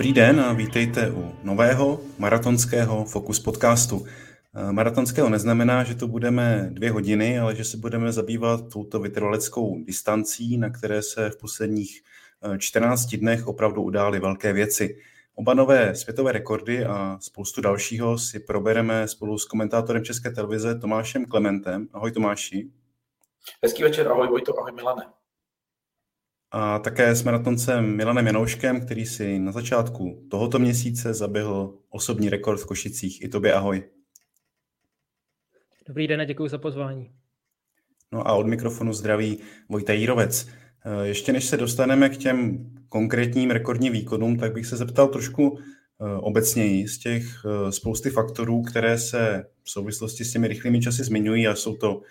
Dobrý den a vítejte u nového maratonského Fokus podcastu. Maratonského neznamená, že to budeme 2 hodiny, ale že se budeme zabývat touto vytrvaleckou distancí, na které se v posledních 14 dnech opravdu udály velké věci. Oba nové světové rekordy a spoustu dalšího si probereme spolu s komentátorem České televize Tomášem Klementem. Ahoj Tomáši. Hezký večer, ahoj Vojto, ahoj Milane. A také s maratoncem Milanem Janouškem, který si na začátku tohoto měsíce zaběhl osobní rekord v Košicích. I tobě ahoj. Dobrý den a děkuji za pozvání. No a od mikrofonu zdraví Vojta Jírovec. Ještě než se dostaneme k těm konkrétním rekordním výkonům, tak bych se zeptal trošku obecněji z těch spousty faktorů, které se v souvislosti s těmi rychlými časy zmiňují, a jsou to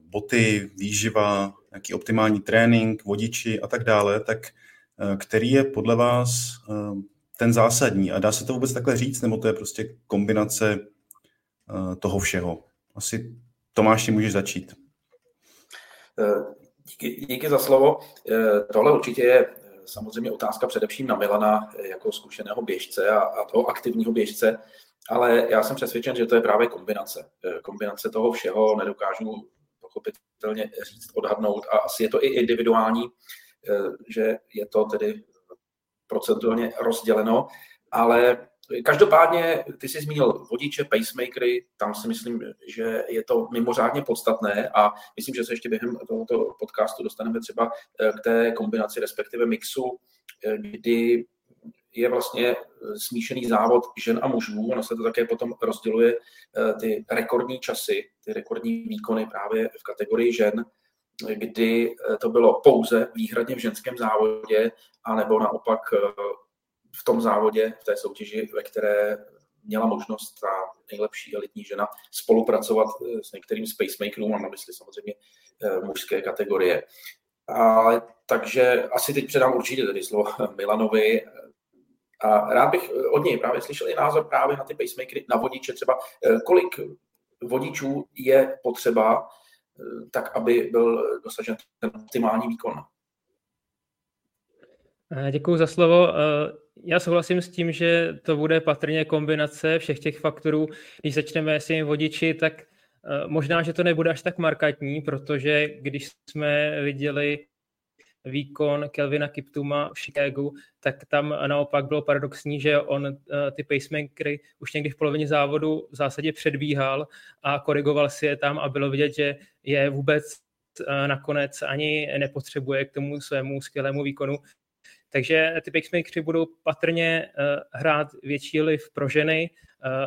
boty, výživa, nějaký optimální trénink, vodiči a tak dále, tak který je podle vás ten zásadní? A dá se to vůbec takhle říct, nebo to je prostě kombinace toho všeho? Asi Tomáši, můžeš začít. Díky za slovo. Tohle určitě je samozřejmě otázka především na Milana jako zkušeného běžce a toho aktivního běžce, ale já jsem přesvědčen, že to je právě kombinace. Kombinace toho všeho nedokážu pochopitelně říct, odhadnout, a asi je to i individuální, že je to tedy procentuálně rozděleno, ale každopádně ty jsi zmínil vodiče, pacemakery, tam si myslím, že je to mimořádně podstatné a myslím, že se ještě během tohoto podcastu dostaneme třeba k té kombinaci, respektive mixu, kdy je vlastně smíšený závod žen a mužů. Ono se to také potom rozděluje ty rekordní časy, ty rekordní výkony právě v kategorii žen, kdy to bylo pouze výhradně v ženském závodě, anebo naopak v tom závodě, v té soutěži, ve které měla možnost ta nejlepší elitní žena spolupracovat s některým z pacemakerů, mám na mysli samozřejmě mužské kategorie. A takže asi teď předám určitě tedy slovo Milanovi. A rád bych od něj právě slyšel i názor právě na ty pacemakery, na vodiče třeba. Kolik vodičů je potřeba, tak aby byl dosažen ten optimální výkon? Děkuji za slovo. Já souhlasím s tím, že to bude patrně kombinace všech těch faktorů. Když začneme s těmi vodiči, tak možná, že to nebude až tak markantní, protože když jsme viděli výkon Kelvina Kiptuma v Chicagu, tak tam naopak bylo paradoxní, že on ty pacemakery už někdy v polovině závodu v zásadě předbíhal a korigoval si je tam a bylo vidět, že je vůbec nakonec ani nepotřebuje k tomu svému skvělému výkonu. Takže ty pacemakery budou patrně hrát větší liv pro ženy.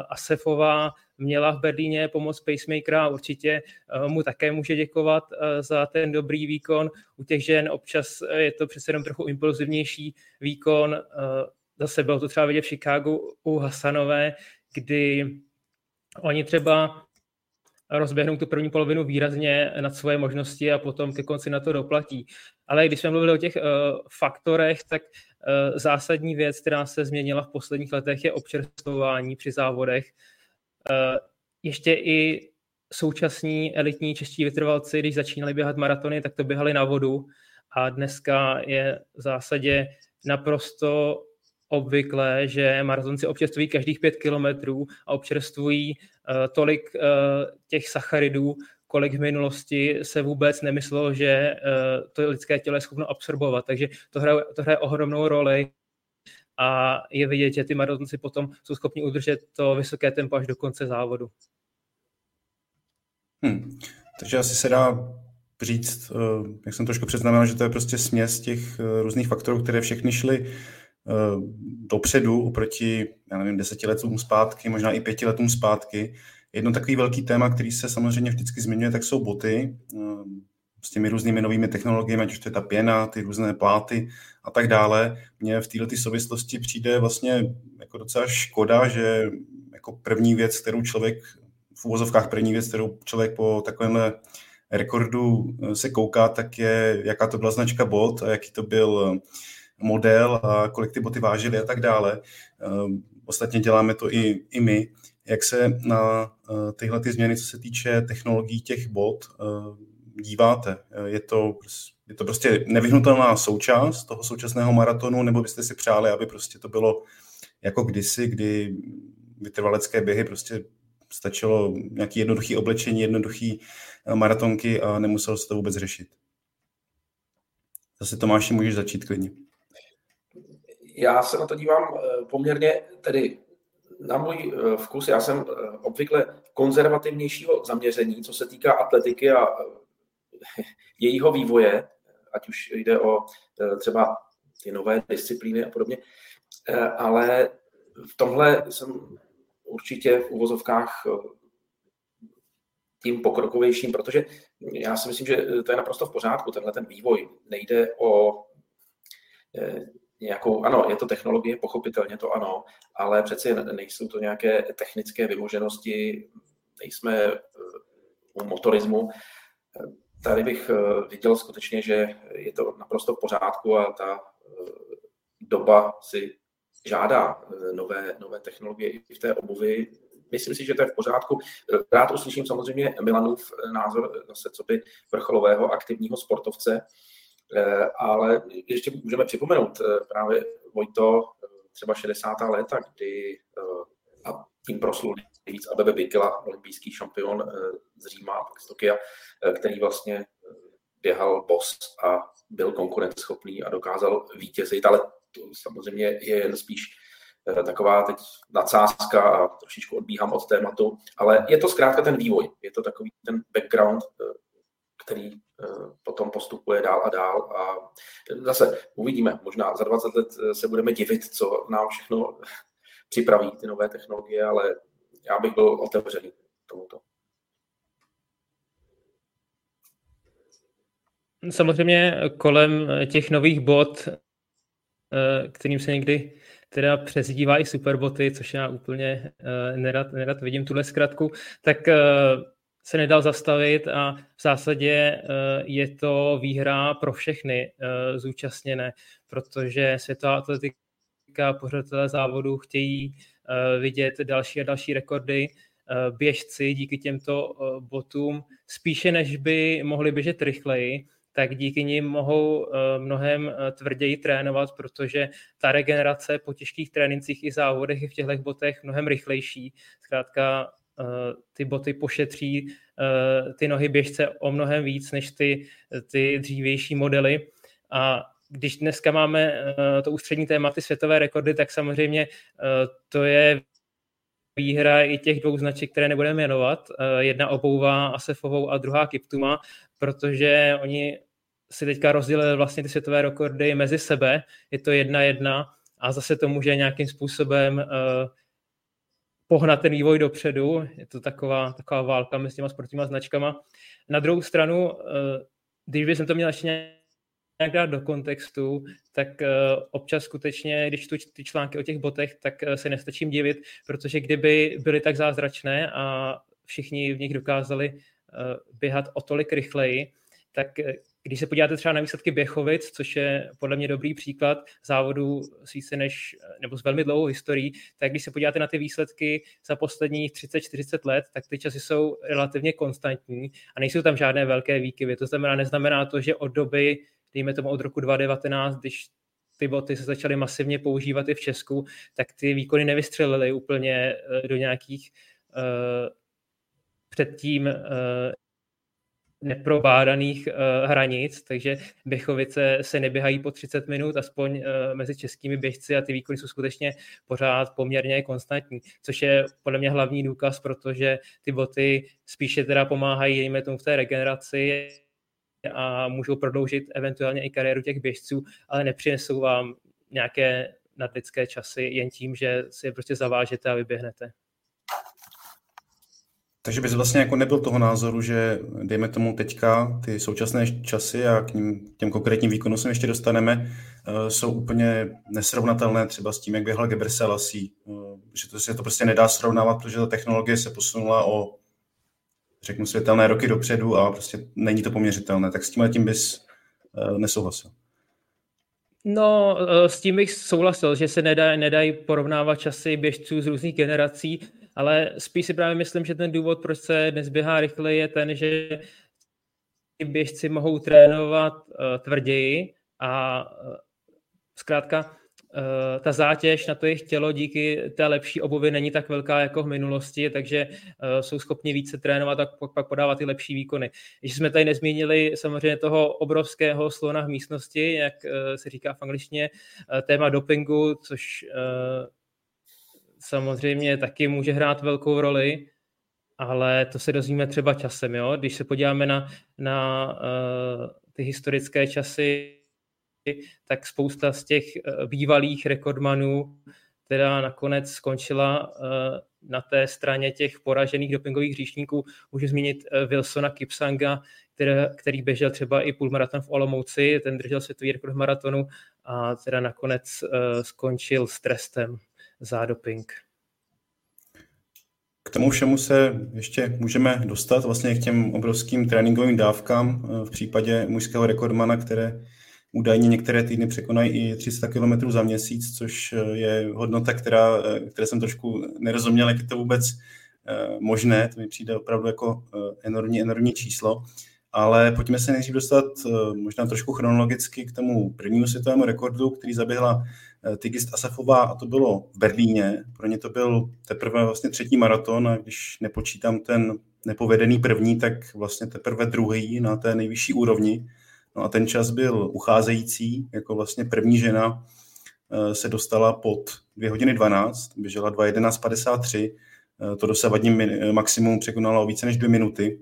Assefaová měla v Berlíně pomoc pacemakera, určitě mu také může děkovat za ten dobrý výkon. U těch žen občas je to přece jenom trochu impulzivnější výkon. Zase bylo to třeba vidět v Chicagu u Hassanové, kdy oni třeba rozběhnou tu první polovinu výrazně nad svoje možnosti a potom ke konci na to doplatí. Ale když jsme mluvili o těch faktorech, tak zásadní věc, která se změnila v posledních letech, je občerstvování při závodech. Ještě i současní elitní čeští vytrvalci, když začínali běhat maratony, tak to běhali na vodu a dneska je v zásadě naprosto obvykle, že maratonci občerstvují každých 5 kilometrů a občerstvují tolik těch sacharidů, kolik v minulosti se vůbec nemyslelo, že to lidské tělo je schopno absorbovat. Takže to hraje ohromnou roli a je vidět, že ty maratonci potom jsou schopni udržet to vysoké tempo až do konce závodu. Takže asi se dá říct, jak jsem trošku předznamenal, že to je prostě směs těch různých faktorů, které všechny šly dopředu oproti, já nevím, 10 letům zpátky, možná i 5 letům zpátky. Jedno takový velký téma, který se samozřejmě vždycky zmiňuje, tak jsou boty s těmi různými novými technologiemi, ať už to je ta pěna, ty různé pláty a tak dále. Mně v této souvislosti přijde vlastně jako docela škoda, že jako první věc, kterou člověk po takovémhle rekordu se kouká, tak je, jaká to byla značka bot a jaký to byl model a kolik ty boty vážily a tak dále. Ostatně děláme to i my. Jak se na tyhle ty změny, co se týče technologií těch bot, díváte? Je to Je to prostě nevyhnutelná součást toho současného maratonu, nebo byste si přáli, aby prostě to bylo jako kdysi, kdy vytrvalecké běhy prostě stačilo nějaké jednoduché oblečení, jednoduché maratonky a nemuselo se to vůbec řešit? Zase Tomáši, můžeš začít klidně. Já se na to dívám poměrně, tedy na můj vkus, já jsem obvykle konzervativnějšího zaměření, co se týká atletiky a jejího vývoje, ať už jde o třeba ty nové disciplíny a podobně, ale v tomhle jsem určitě v uvozovkách tím pokrokovějším, protože já si myslím, že to je naprosto v pořádku, tenhle ten vývoj. Nejde o nějakou, ano, je to technologie, pochopitelně to ano, ale přeci nejsou to nějaké technické vymoženosti, nejsme u motorismu. Tady bych viděl skutečně, že je to naprosto v pořádku a ta doba si žádá nové technologie i v té obuvi. Myslím si, že to je v pořádku. Rád uslyším samozřejmě Milanův názor zase co by vrcholového aktivního sportovce, ale ještě můžeme připomenout právě Vojto třeba 60. léta, kdy a tím proslul nejvíc Abebe Bikila, olympijský šampion z Říma a pak z Tokia, který vlastně běhal bos a byl konkurenceschopný a dokázal vítězit, ale to samozřejmě je jen spíš taková teď nadsázka a trošičku odbíhám od tématu, ale je to zkrátka ten vývoj, je to takový ten background, který potom postupuje dál a dál a zase uvidíme, možná za 20 let se budeme divit, co nám všechno připraví ty nové technologie, ale já bych byl otevřený tomuto. Samozřejmě kolem těch nových bot, kterým se někdy teda přezdívá i superboty, což já úplně nerad vidím tuhle zkratku, tak se nedal zastavit a v zásadě je to výhra pro všechny zúčastněné, protože světová atletika, pořadatelé závodů chtějí vidět další a další rekordy. Běžci díky těmto botům spíše než by mohli běžet rychleji, tak díky nim mohou mnohem tvrději trénovat, protože ta regenerace po těžkých trénincích i závodech je v těchto botech mnohem rychlejší. Zkrátka ty boty pošetří ty nohy běžce o mnohem víc než ty dřívější modely. A když dneska máme to ústřední téma, ty světové rekordy, tak samozřejmě to je výhra i těch dvou značek, které nebudeme jmenovat. Jedna Obouvá, Assefovou a druhá Kiptuma, protože oni si teďka rozdělili vlastně ty světové rekordy mezi sebe. Je to 1-1 a zase to může nějakým způsobem pohnat ten vývoj dopředu. Je to taková válka mezi těma sportovníma značkama. Na druhou stranu, když bych to měl ještě nějak dát do kontextu, tak občas skutečně, když tu ty články o těch botech, tak se nestačím divit, protože kdyby byly tak zázračné a všichni v nich dokázali běhat o tolik rychleji, tak když se podíváte třeba na výsledky Běchovic, což je podle mě dobrý příklad závodu s více než, nebo s velmi dlouhou historií, tak když se podíváte na ty výsledky za posledních 30-40 let, tak ty časy jsou relativně konstantní a nejsou tam žádné velké výkyvy. To znamená, neznamená to, že od doby, dejme tomu od roku 2019, když ty boty se začaly masivně používat i v Česku, tak ty výkony nevystřelily úplně do nějakých předtím neprobádaných hranic, takže Běchovice se neběhají po 30 minut, aspoň mezi českými běžci a ty výkony jsou skutečně pořád poměrně konstantní, což je podle mě hlavní důkaz, protože ty boty spíše teda pomáhají jejme tomu v té regeneraci a můžou prodloužit eventuálně i kariéru těch běžců, ale nepřinesou vám nějaké nadlidské časy jen tím, že si je prostě zavážete a vyběhnete. Takže bys vlastně jako nebyl toho názoru, že dejme tomu teďka ty současné časy a k těm konkrétním výkonům se ještě dostaneme, jsou úplně nesrovnatelné třeba s tím, jak běhal Gebreselassie, že to se to prostě nedá srovnávat, protože ta technologie se posunula o, řeknu, světelné roky dopředu a prostě není to poměřitelné. Tak s tímhle tím bys nesouhlasil? No, s tím bych souhlasil, že se nedají porovnávat časy běžců z různých generací, ale spíš si právě myslím, že ten důvod, proč se dnes běhá rychleji, je ten, že i běžci mohou trénovat tvrději a zkrátka ta zátěž na to jejich tělo díky té lepší obuvi není tak velká jako v minulosti, takže jsou schopni více trénovat a pak podávat ty lepší výkony. Když jsme tady nezmínili samozřejmě toho obrovského slona v místnosti, jak se říká v angličtině, téma dopingu, což samozřejmě taky může hrát velkou roli, ale to se dozvíme třeba časem. Jo? Když se podíváme na ty historické časy, tak spousta z těch bývalých rekordmanů teda nakonec skončila na té straně těch poražených dopingových hříšníků. Můžu zmínit Wilsona Kipsanga, který běžel třeba i půlmaraton v Olomouci, ten držel světový rekord v maratonu a teda nakonec skončil s trestem za doping. K tomu všemu se ještě můžeme dostat vlastně k těm obrovským tréninkovým dávkám v případě mužského rekordmana, které údajně některé týdny překonají i 300 km za měsíc, což je hodnota, které jsem trošku nerozuměl, jak je to vůbec možné. To mi přijde opravdu jako enormní číslo. Ale pojďme se nejdřív dostat možná trošku chronologicky k tomu prvnímu světovému rekordu, který zaběhla Tigest Assefaová, a to bylo v Berlíně. Pro ně to byl teprve vlastně třetí maraton, a když nepočítám ten nepovedený první, tak vlastně teprve druhý na té nejvyšší úrovni. No a ten čas byl ucházející, jako vlastně první žena se dostala pod 2 hodiny 12, běžela 2:11:53, to dosavadní maximum překonala o více než 2 minuty.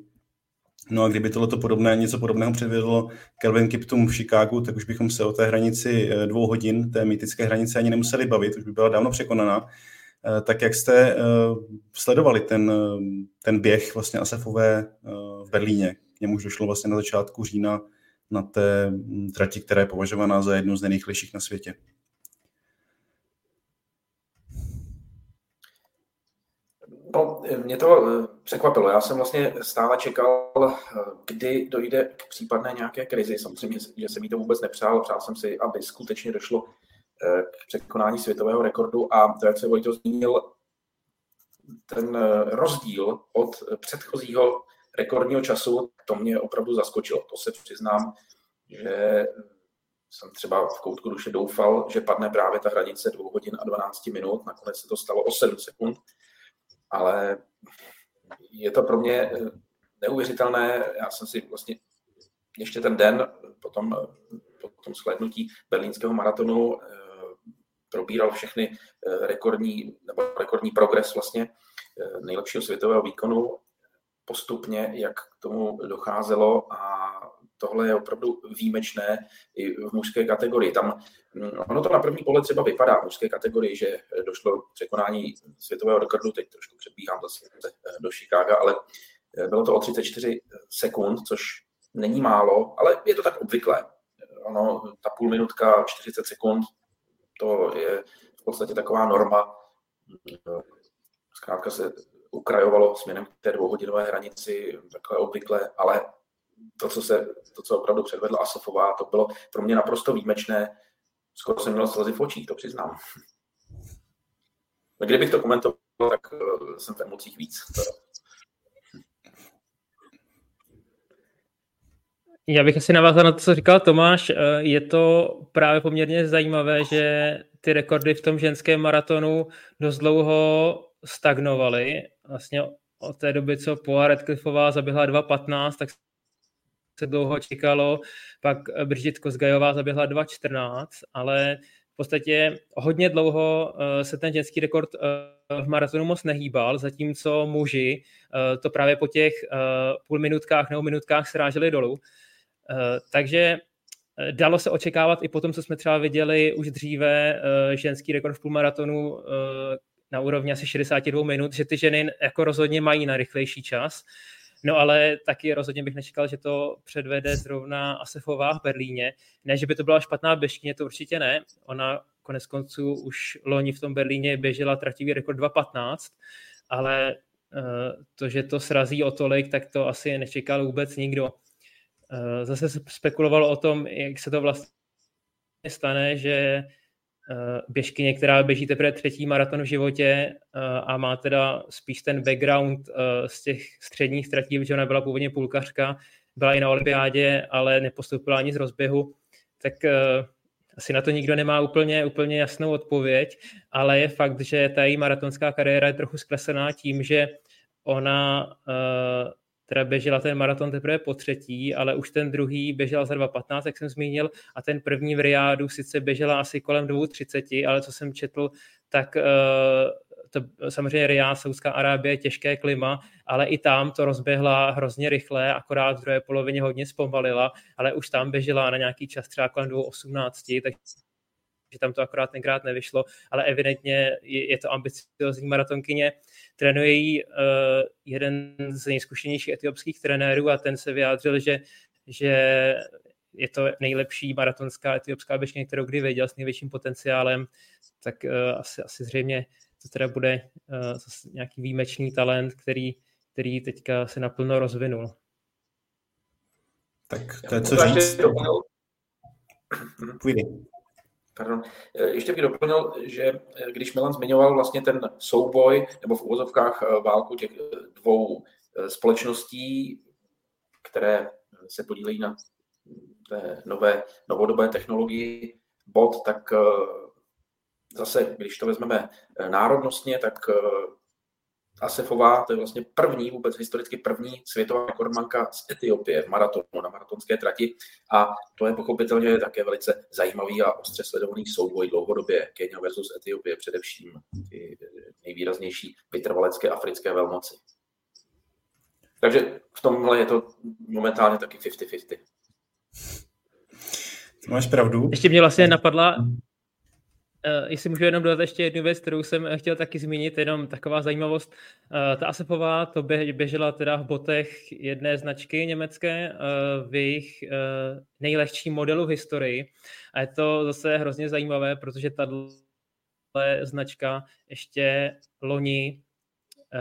No a kdyby tohleto podobné, něco podobného předvedl Kelvin Kiptum v Chicagu, tak už bychom se o té hranici 2 hodin, té mýtické hranice, ani nemuseli bavit, už by byla dávno překonaná. Tak jak jste sledovali ten běh vlastně Assefaové v Berlíně? K němu už došlo vlastně na začátku října na té trati, která je považovaná za jednu z nejrychlejších na světě. No, mě to překvapilo. Já jsem vlastně stále čekal, kdy dojde k případné nějaké krizi. Samozřejmě, že jsem jí to vůbec nepřál. Přál jsem si, aby skutečně došlo k překonání světového rekordu. A to, jak se Vojto zmínil, ten rozdíl od předchozího rekordního času, to mě opravdu zaskočilo. To se přiznám, že jsem třeba v koutku duše doufal, že padne právě ta hranice 2 hodin a 12 minut. Nakonec se to stalo o 7 sekund. Ale je to pro mě neuvěřitelné. Já jsem si vlastně ještě ten den po tom shlédnutí berlínského maratonu probíral všechny rekordní progres vlastně nejlepšího světového výkonu postupně, jak k tomu docházelo, a tohle je opravdu výjimečné i v mužské kategorii. Tam ono to na první pohled třeba vypadá v mužské kategorii, že došlo k překonání světového rekordu, teď trošku předbíhám zase do Chicaga, ale bylo to o 34 sekund, což není málo, ale je to tak obvyklé. Ono, ta půl minutka, 40 sekund, to je v podstatě taková norma. Zkrátka se ukrajovalo směrem k té dvouhodinové hranici, takhle obvykle, ale to, co opravdu předvedla Assefaová, to bylo pro mě naprosto výjimečné. Skoro jsem měl slzy v očích, to přiznám. Kdybych to komentoval, tak jsem v emocích víc. Já bych asi navázal na to, co říkal Tomáš. Je to právě poměrně zajímavé, že ty rekordy v tom ženském maratonu dost dlouho stagnovaly. Vlastně od té doby, co Paula Radcliffová zaběhla 2:15, tak se dlouho čekalo, pak Brigid Kosgeiová zaběhla 2:14, ale v podstatě hodně dlouho se ten ženský rekord v maratonu moc nehýbal, zatímco muži to právě po těch půlminutkách nebo minutkách sráželi dolů. Takže dalo se očekávat i po tom, co jsme třeba viděli už dříve ženský rekord v půlmaratonu na úrovni asi 62 minut, že ty ženy jako rozhodně mají na rychlejší čas. No ale taky rozhodně bych nečekal, že to předvede zrovna Assefaová v Berlíně. Ne, že by to byla špatná běžkyně, to určitě ne. Ona koneckonců už loni v tom Berlíně běžela trativý rekord 2:15, ale to, že to srazí o tolik, tak to asi nečekal vůbec nikdo. Zase se spekulovalo o tom, jak se to vlastně stane, že běžkyně, která běží teprve třetí maraton v životě a má teda spíš ten background z těch středních tratí, protože ona byla původně půlkařka, byla i na olympiádě, ale nepostoupila ani z rozběhu, tak asi na to nikdo nemá úplně jasnou odpověď, ale je fakt, že ta její maratonská kariéra je trochu zklesaná tím, že ona teda běžela ten maraton teprve po třetí, ale už ten druhý běžela za 2:15, jak jsem zmínil, a ten první v Riádu sice běžela asi kolem 2:30, ale co jsem četl, tak to samozřejmě Riád, Saúdská Arábie, těžké klima, ale i tam to rozběhla hrozně rychle, akorát v druhé polovině hodně zpomalila, ale už tam běžela na nějaký čas třeba kolem 2:18, takže tam to akorát tenkrát nevyšlo, ale evidentně je to ambiciozní maratonkyně. Trénuje ji jeden z nejzkušenějších etiopských trenérů a ten se vyjádřil, že je to nejlepší maratonská etiopská běžkyně, kterou kdy viděl, s největším potenciálem, tak asi zřejmě to teda bude nějaký výjimečný talent, který teďka se naplno rozvinul. Tak to je co říct. Pardon. Ještě bych doplnil, že když Milan zmiňoval vlastně ten souboj nebo v uvozovkách válku těch dvou společností, které se podílejí na té novodobé technologii bot, tak zase, když to vezmeme národnostně, tak Assefaová, to je vlastně historicky první světová rekordmanka z Etiopie v maratonu, na maratonské trati, a to je pochopitelně také velice zajímavý a ostře sledovaný souboj dlouhodobě, Kenia versus Etiopie, především ty nejvýraznější vytrvalecké africké velmoci. Takže v tomhle je to momentálně taky 50-50. Máš pravdu. Ještě mě vlastně napadla, jestli můžu jenom dodat ještě jednu věc, kterou jsem chtěl taky zmínit, jenom taková zajímavost. Ta Assefaová to běžela teda v botech jedné značky německé, v jejich nejlehčím modelu v historii. A je to zase hrozně zajímavé, protože tato značka ještě loni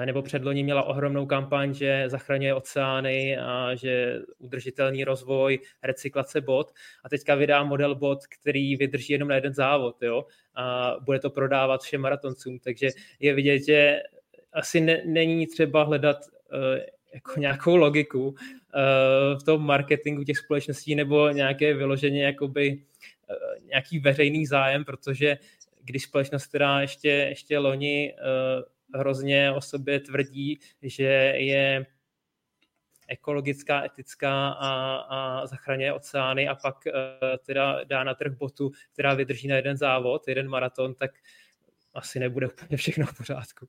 nebo předloni měla ohromnou kampaň, že zachraňuje oceány a že udržitelný rozvoj, recyklace bot. A teďka vydá model bot, který vydrží jenom na jeden závod, jo? A bude to prodávat všem maratoncům. Takže je vidět, že asi není třeba hledat jako nějakou logiku v tom marketingu těch společností nebo nějaké vyloženě jakoby, nějaký veřejný zájem, protože když společnost, která ještě loni hrozně o sobě tvrdí, že je ekologická, etická a zachraňuje oceány a pak teda dá na trh botu, která vydrží na jeden závod, jeden maraton, tak asi nebude úplně všechno v pořádku.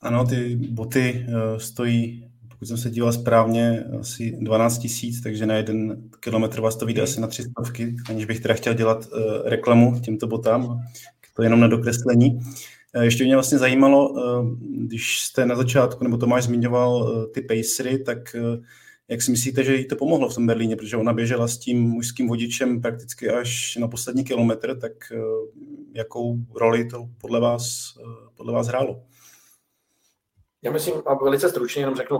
Ano, ty boty stojí, pokud jsem se díval správně, asi 12 000, takže na 1 kilometr vás to vyjde asi na 300, aniž bych teda chtěl dělat reklamu těmto botám. To jenom na dokreslení. Ještě mě vlastně zajímalo, když jste na začátku, nebo Tomáš zmiňoval ty pacery, tak jak si myslíte, že jí to pomohlo v tom Berlíně, protože ona běžela s tím mužským vodičem prakticky až na poslední kilometr, tak jakou roli to podle vás hrálo? Já myslím, a velice stručně jenom řeknu,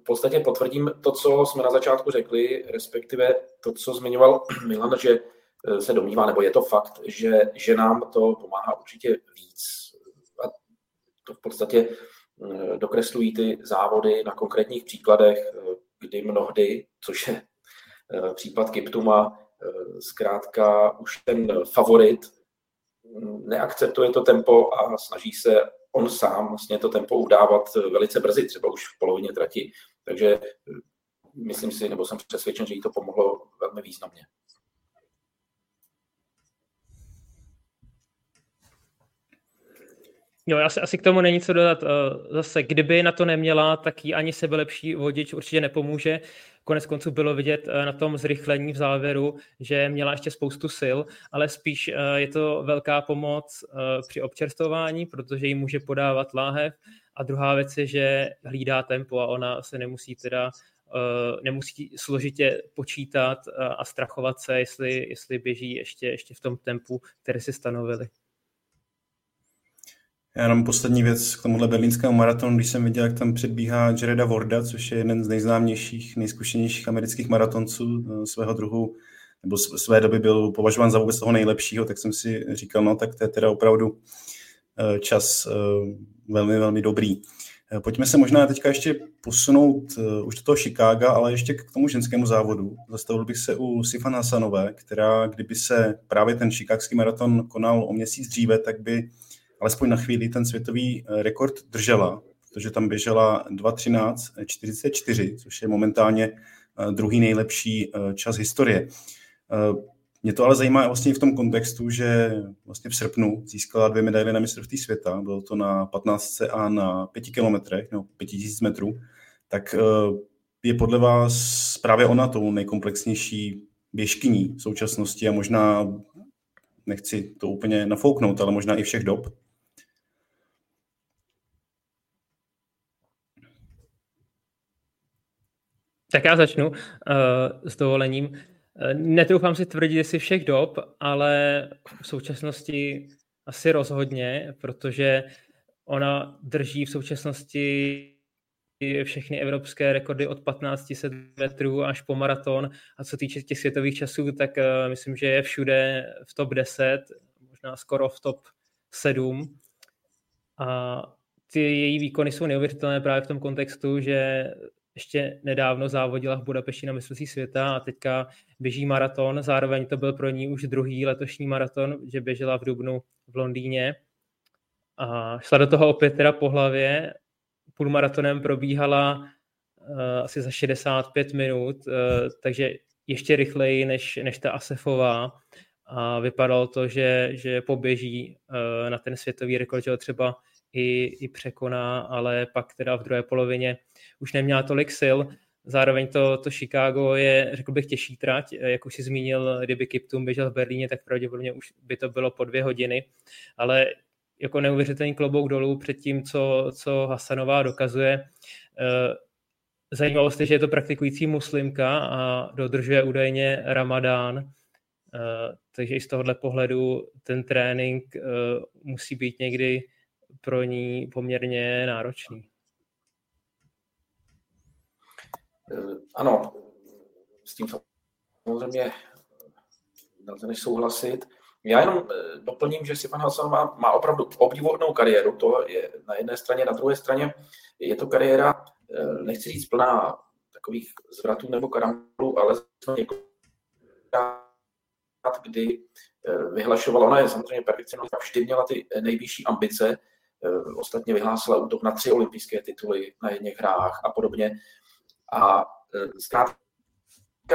v podstatě potvrdím to, co jsme na začátku řekli, respektive to, co zmiňoval Milan, že se domnívá, nebo je to fakt, že nám to pomáhá určitě víc. A to v podstatě dokreslují ty závody na konkrétních příkladech, kdy mnohdy, což je případ Kiptuma, zkrátka už ten favorit neakceptuje to tempo a snaží se on sám vlastně to tempo udávat velice brzy, třeba už v polovině trati. Takže myslím si, nebo jsem přesvědčen, že jí to pomohlo velmi významně. Jo, asi k tomu není co dodat. Zase, kdyby na to neměla, tak jí ani sebelepší vodič určitě nepomůže. Konec konců bylo vidět na tom zrychlení v závěru, že měla ještě spoustu sil, ale spíš je to velká pomoc při občerstování, protože jí může podávat láhev. A druhá věc je, že hlídá tempo a ona se nemusí složitě počítat a strachovat se, jestli běží ještě v tom tempu, které si stanovili. Já jenom poslední věc k tomuhle berlínskému maratonu, když jsem viděl, jak tam předbíhá Jarreda Warda, což je jeden z nejznámějších, nejzkušenějších amerických maratonců svého druhu, nebo své doby byl považován za vůbec toho nejlepšího, tak jsem si říkal, no tak to je teda opravdu čas velmi, velmi dobrý. Pojďme se možná teďka ještě posunout už do toho Chicaga, ale ještě k tomu ženskému závodu. Zastavil bych se u Sifan Hassanové, která kdyby se právě ten chicagský maraton konal o měsíc dříve, tak by alespoň na chvíli ten světový rekord držela, protože tam běžela 2:13:44, což je momentálně druhý nejlepší čas historie. Mě to ale zajímá vlastně v tom kontextu, že vlastně v srpnu získala 2 medaile na mistrovství světa, bylo to na 15 a na 5 kilometrech, nebo 5000 metrů, tak je podle vás právě ona tou nejkomplexnější běžkyní v současnosti a možná, nechci to úplně nafouknout, ale možná i všech dob? Tak já začnu s dovolením. Netroufám si tvrdit, jestli všech dob, ale v současnosti asi rozhodně, protože ona drží v současnosti všechny evropské rekordy od 1500 metrů až po maraton. A co týče těch světových časů, tak myslím, že je všude v top 10, možná skoro v top 7. A ty její výkony jsou neuvěřitelné právě v tom kontextu, že ještě nedávno závodila v Budapešti na mistrovství světa a teďka běží maraton. Zároveň to byl pro ní už druhý letošní maraton, že běžela v dubnu v Londýně. A šla do toho opět teda po hlavě. Půlmaratonem probíhala asi za 65 minut, takže ještě rychleji než ta Assefaová. A vypadalo to, že poběží na ten světový rekord, že ho třeba i překoná, ale pak teda v druhé polovině už neměla tolik sil. Zároveň to Chicago je, řekl bych, těžší trať. Jak už si zmínil, kdyby Kiptum běžel v Berlíně, tak pravděpodobně už by to bylo po 2 hodiny. Ale jako neuvěřitelný klobouk dolů před tím, co Hassanová dokazuje. Zajímavost je, že je to praktikující muslimka a dodržuje údajně ramadán. Takže i z tohohle pohledu ten trénink musí být někdy pro ní poměrně náročný. Ano, s tím samozřejmě nelze než souhlasit. Já jenom doplním, že Sifan Hassanová má opravdu obdivuhodnou kariéru, to je na jedné straně, na druhé straně je to kariéra, nechci říct plná takových zvratů nebo karambolů, ale několikrát, kdy vyhlašovala, ona je samozřejmě perfekcionista, vždy měla ty nejvyšší ambice, ostatně vyhlásila útok na 3 olympijské tituly na jedných hrách a podobně. A zkrátka,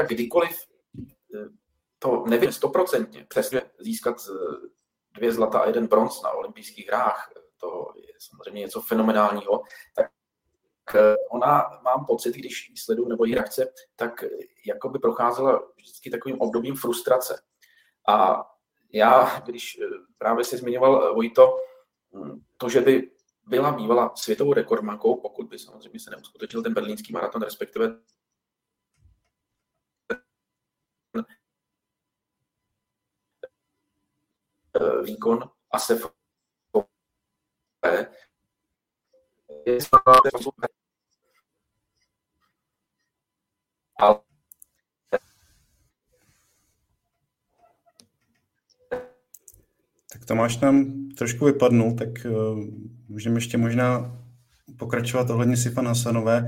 kdykoliv to nevím 100% přesně získat 2 zlata a 1 bronz na olympijských hrách, to je samozřejmě něco fenomenálního, tak ona, mám pocit, když ji sleduju nebo ji reakce, tak jakoby procházela vždycky takovým obdobím frustrace. A já, když právě se zmiňoval Vojto, to, že by byla bývala světovou rekordmankou, pokud by samozřejmě se neuskutečnil ten berlínský maraton, respektive výkon Assefaové, ale tak Tomáš nám trošku vypadnul, tak můžeme ještě možná pokračovat ohledně Sifan Hassanové.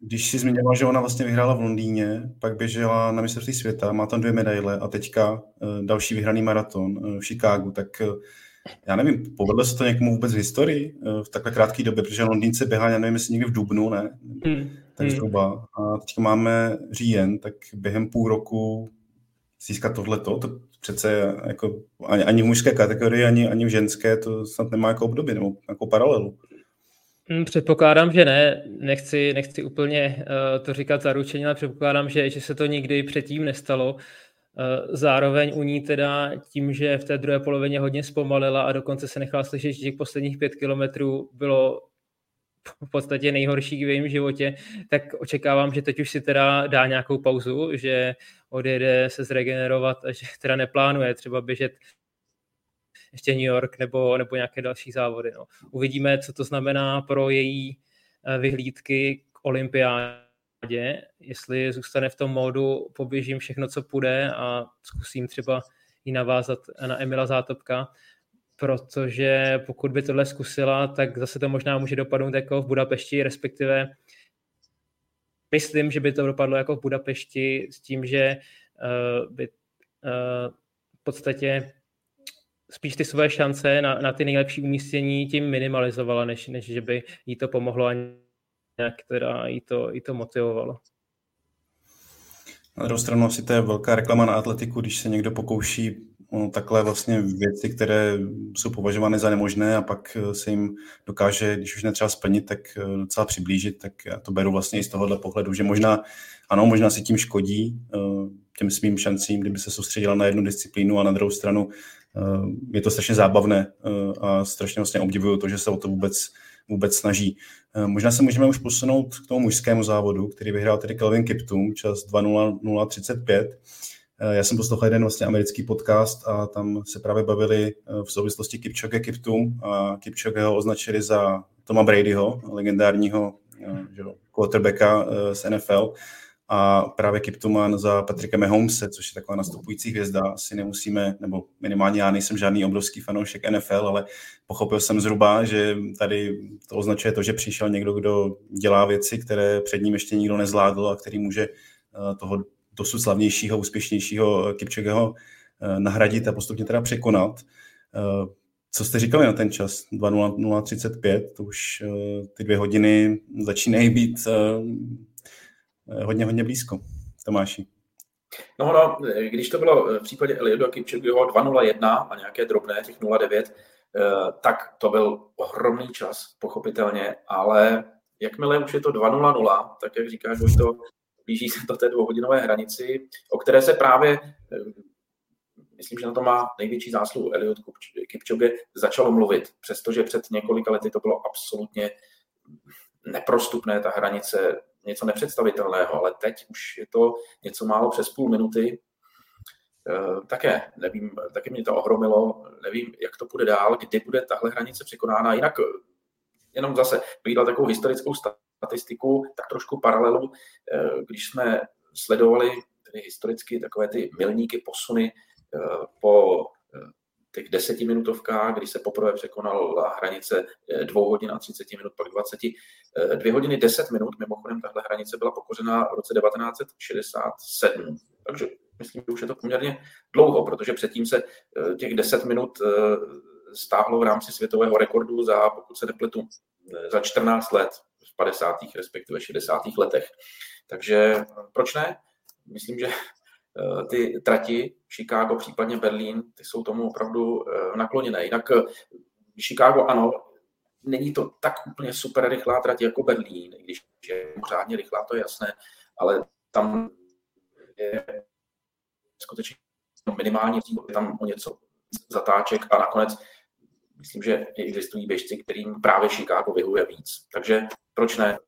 Když si zmínila, že ona vlastně vyhrála v Londýně, pak běžela na mistrovství světa, má tam 2 medaile a teďka další vyhraný maraton v Chicagu, tak já nevím, povedlo se to někomu vůbec v historii v takhle krátké době, protože Londýnce běhá, já nevím, jestli někdy v dubnu, ne? Tak zhruba. A teďka máme říjen, tak během půl roku získat tohleto, to přece jako ani v mužské kategorii, ani v ženské, to snad nemá jako období nebo jako paralelu. Předpokládám, že ne. Nechci úplně to říkat zaručeně, ale předpokládám, že se to nikdy předtím nestalo. Zároveň u ní teda tím, že v té druhé polovině hodně zpomalila a dokonce se nechala slyšet, že těch posledních 5 kilometrů bylo v podstatě nejhorší v jejím životě, tak očekávám, že teď už si teda dá nějakou pauzu, že odjede se zregenerovat a že teda neplánuje třeba běžet ještě New York nebo nějaké další závody. No. Uvidíme, co to znamená pro její vyhlídky k olympiádě, jestli zůstane v tom módu, poběžím všechno, co půjde a zkusím třeba ji navázat na Emila Zátopka, protože pokud by tohle zkusila, tak zase to možná může dopadnout jako v Budapešti, respektive myslím, že by to dopadlo jako v Budapešti s tím, že by v podstatě spíš ty své šance na ty nejlepší umístění tím minimalizovala, než že by jí to pomohlo a nějak teda jí to motivovalo. Na druhou stranu asi to je velká reklama na atletiku, když se někdo pokouší takhle vlastně věci, které jsou považovány za nemožné a pak se jim dokáže, když už netřeba splnit, tak docela přiblížit, tak já to beru vlastně i z tohohle pohledu, že možná se tím škodí těm svým šancím, kdyby se soustředila na jednu disciplínu a na druhou stranu je to strašně zábavné a strašně vlastně obdivuju to, že se o to vůbec snaží. Možná se můžeme už posunout k tomu mužskému závodu, který vyhrál tedy Kelvin Kiptum, čas 2:00:35. Já jsem poslouchal jeden vlastně americký podcast a tam se právě bavili v souvislosti Kipchoge-Kiptum a Kipchoge ho označili za Toma Bradyho, legendárního quarterbacka z NFL a právě Kiptuman za Patricka Mahomese, což je taková nastupující hvězda. Asi nemusíme, nebo minimálně já nejsem žádný obrovský fanoušek NFL, ale pochopil jsem zhruba, že tady to označuje to, že přišel někdo, kdo dělá věci, které před ním ještě nikdo nezvládl a který může toho dosud slavnějšího, úspěšnějšího Kipchogeho nahradit a postupně teda překonat. Co jste říkali na ten čas? 2:00:35, to už ty 2 hodiny začínají být hodně, hodně blízko. Tomáši. No, když to bylo v případě Eliuda Kipchogeho 2:01 a nějaké drobné, těch 0:09, tak to byl ohromný čas, pochopitelně, ale jakmile už je to 2:00, tak jak říkáš, už to blíží se do té dvouhodinové hranici, o které se právě, myslím, že na to má největší zásluhu Eliud Kipchoge, začalo mluvit, přestože před několika lety to bylo absolutně neprostupné, ta hranice, něco nepředstavitelného, ale teď už je to něco málo přes půl minuty. Také mě to ohromilo, nevím, jak to půjde dál, kdy bude tahle hranice překonána, jinak jenom zase viděl takovou historickou statistiku, tak trošku paralelu, když jsme sledovali tedy historicky takové ty milníky, posuny po těch 10-minutovkách, kdy se poprvé překonala hranice 2:30, pak 20. 2:10, mimochodem tahle hranice byla pokořena v roce 1967. Takže myslím, že už je to poměrně dlouho, protože předtím se těch 10 minut stáhlo v rámci světového rekordu za, pokud se nepletu, za 14 let v 50. respektive 60. letech. Takže proč ne? Myslím, že ty trati Chicago, případně Berlín, ty jsou tomu opravdu nakloněné. Jinak Chicago, ano, není to tak úplně super rychlá trať jako Berlín, i když je pořádně rychlá, to je jasné, ale tam je skutečně minimální, tam o něco zatáček a nakonec myslím, že existují běžci, kterým právě Chicago vyhovuje víc. Takže proč ne?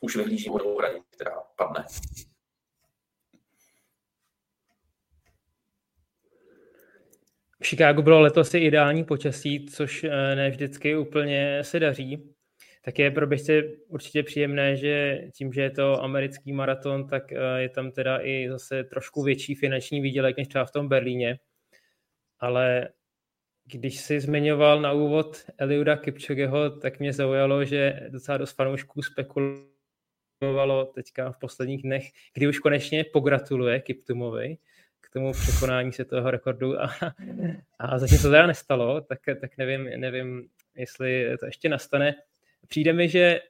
Už vyhlíží hodnou hranici, která padne. V Chicagu bylo letos ideální počasí, což ne vždycky úplně se daří. Tak je pro běžce určitě příjemné, že tím, že je to americký maraton, tak je tam teda i zase trošku větší finanční výdělek než třeba v tom Berlíně. Ale když jsi zmiňoval na úvod Eliuda Kipchogeho, tak mě zaujalo, že docela dost fanoušků spekulovalo teďka v posledních dnech, kdy už konečně pogratuluje Kiptumovi k tomu překonání světového rekordu a zatím se to teda nestalo, tak nevím, jestli to ještě nastane. Přijde mi, že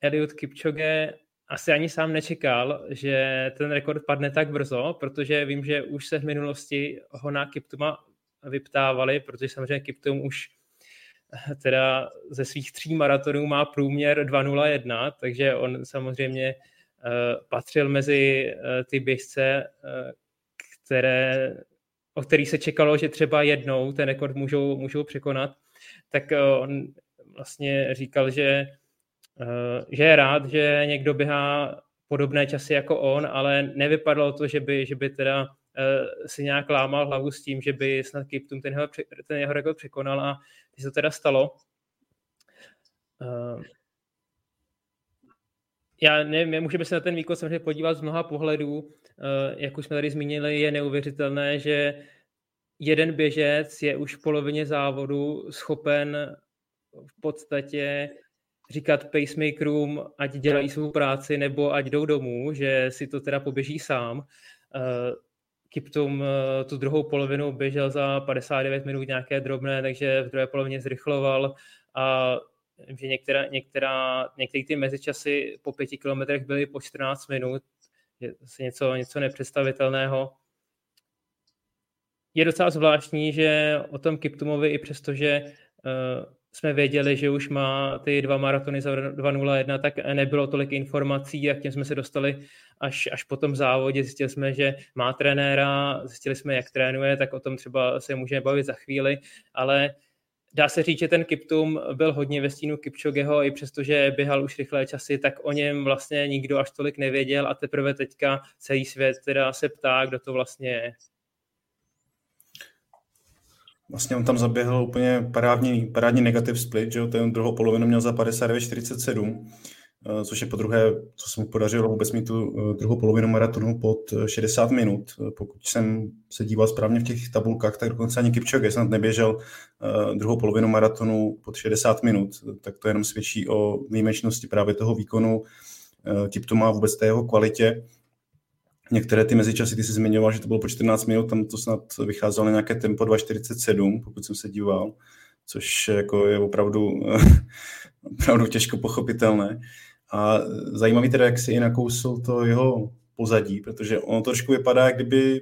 Eliud Kipchoge asi ani sám nečekal, že ten rekord padne tak brzo, protože vím, že už se v minulosti ho na Kiptuma vyptávali, protože samozřejmě Kiptum už teda ze svých 3 maratonů má průměr 2:01, takže on samozřejmě patřil mezi ty běžce, o kterých se čekalo, že třeba jednou ten rekord můžou překonat. Tak on vlastně říkal, že je rád, že někdo běhá podobné časy jako on, ale nevypadalo to, že by teda si nějak lámal hlavu s tím, že by snad Kiptum ten jeho rekord překonal a když se to teda stalo. Já nevím, můžeme se na ten výkon samozřejmě podívat z mnoha pohledů. Jak už jsme tady zmínili, je neuvěřitelné, že jeden běžec je už v polovině závodu schopen v podstatě říkat pacemakerům, ať dělají svou práci, nebo ať jdou domů, že si to teda poběží sám. Kiptum tu druhou polovinu běžel za 59 minut nějaké drobné, takže v druhé polovině zrychloval a že některé ty mezičasy po 5 kilometrech byly po 14 minut, je něco nepředstavitelného. Je docela zvláštní, že o tom Kiptumovi, i přestože jsme věděli, že už má ty 2 maratony za 2:01, tak nebylo tolik informací a k těm jsme se dostali až po tom závodě. Zjistili jsme, že má trenéra, zjistili jsme, jak trénuje, tak o tom třeba se můžeme bavit za chvíli, ale dá se říct, že ten Kiptum byl hodně ve stínu Kipchogeho, i přestože běhal už rychlé časy, tak o něm vlastně nikdo až tolik nevěděl a teprve teďka celý svět teda se ptá, kdo to vlastně je. Vlastně on tam zaběhl úplně parádní negativ split, že jo, ten druhou polovinu měl za 59,47, což je po druhé, co se mu podařilo vůbec mít tu druhou polovinu maratonu pod 60 minut. Pokud jsem se díval správně v těch tabulkách, tak dokonce ani Kipchoge snad neběžel druhou polovinu maratonu pod 60 minut, tak to jenom svědčí o výjimečnosti právě toho výkonu Kiptuma, vůbec té jeho kvalitě. Některé ty mezičasy, ty jsi zmiňoval, že to bylo po 14 minut, tam to snad vycházelo na nějaké tempo 2:47, pokud jsem se díval, což jako je opravdu těžko pochopitelné. A zajímavý teda, jak si i nakousl to jeho pozadí, protože ono trošku vypadá, jak kdyby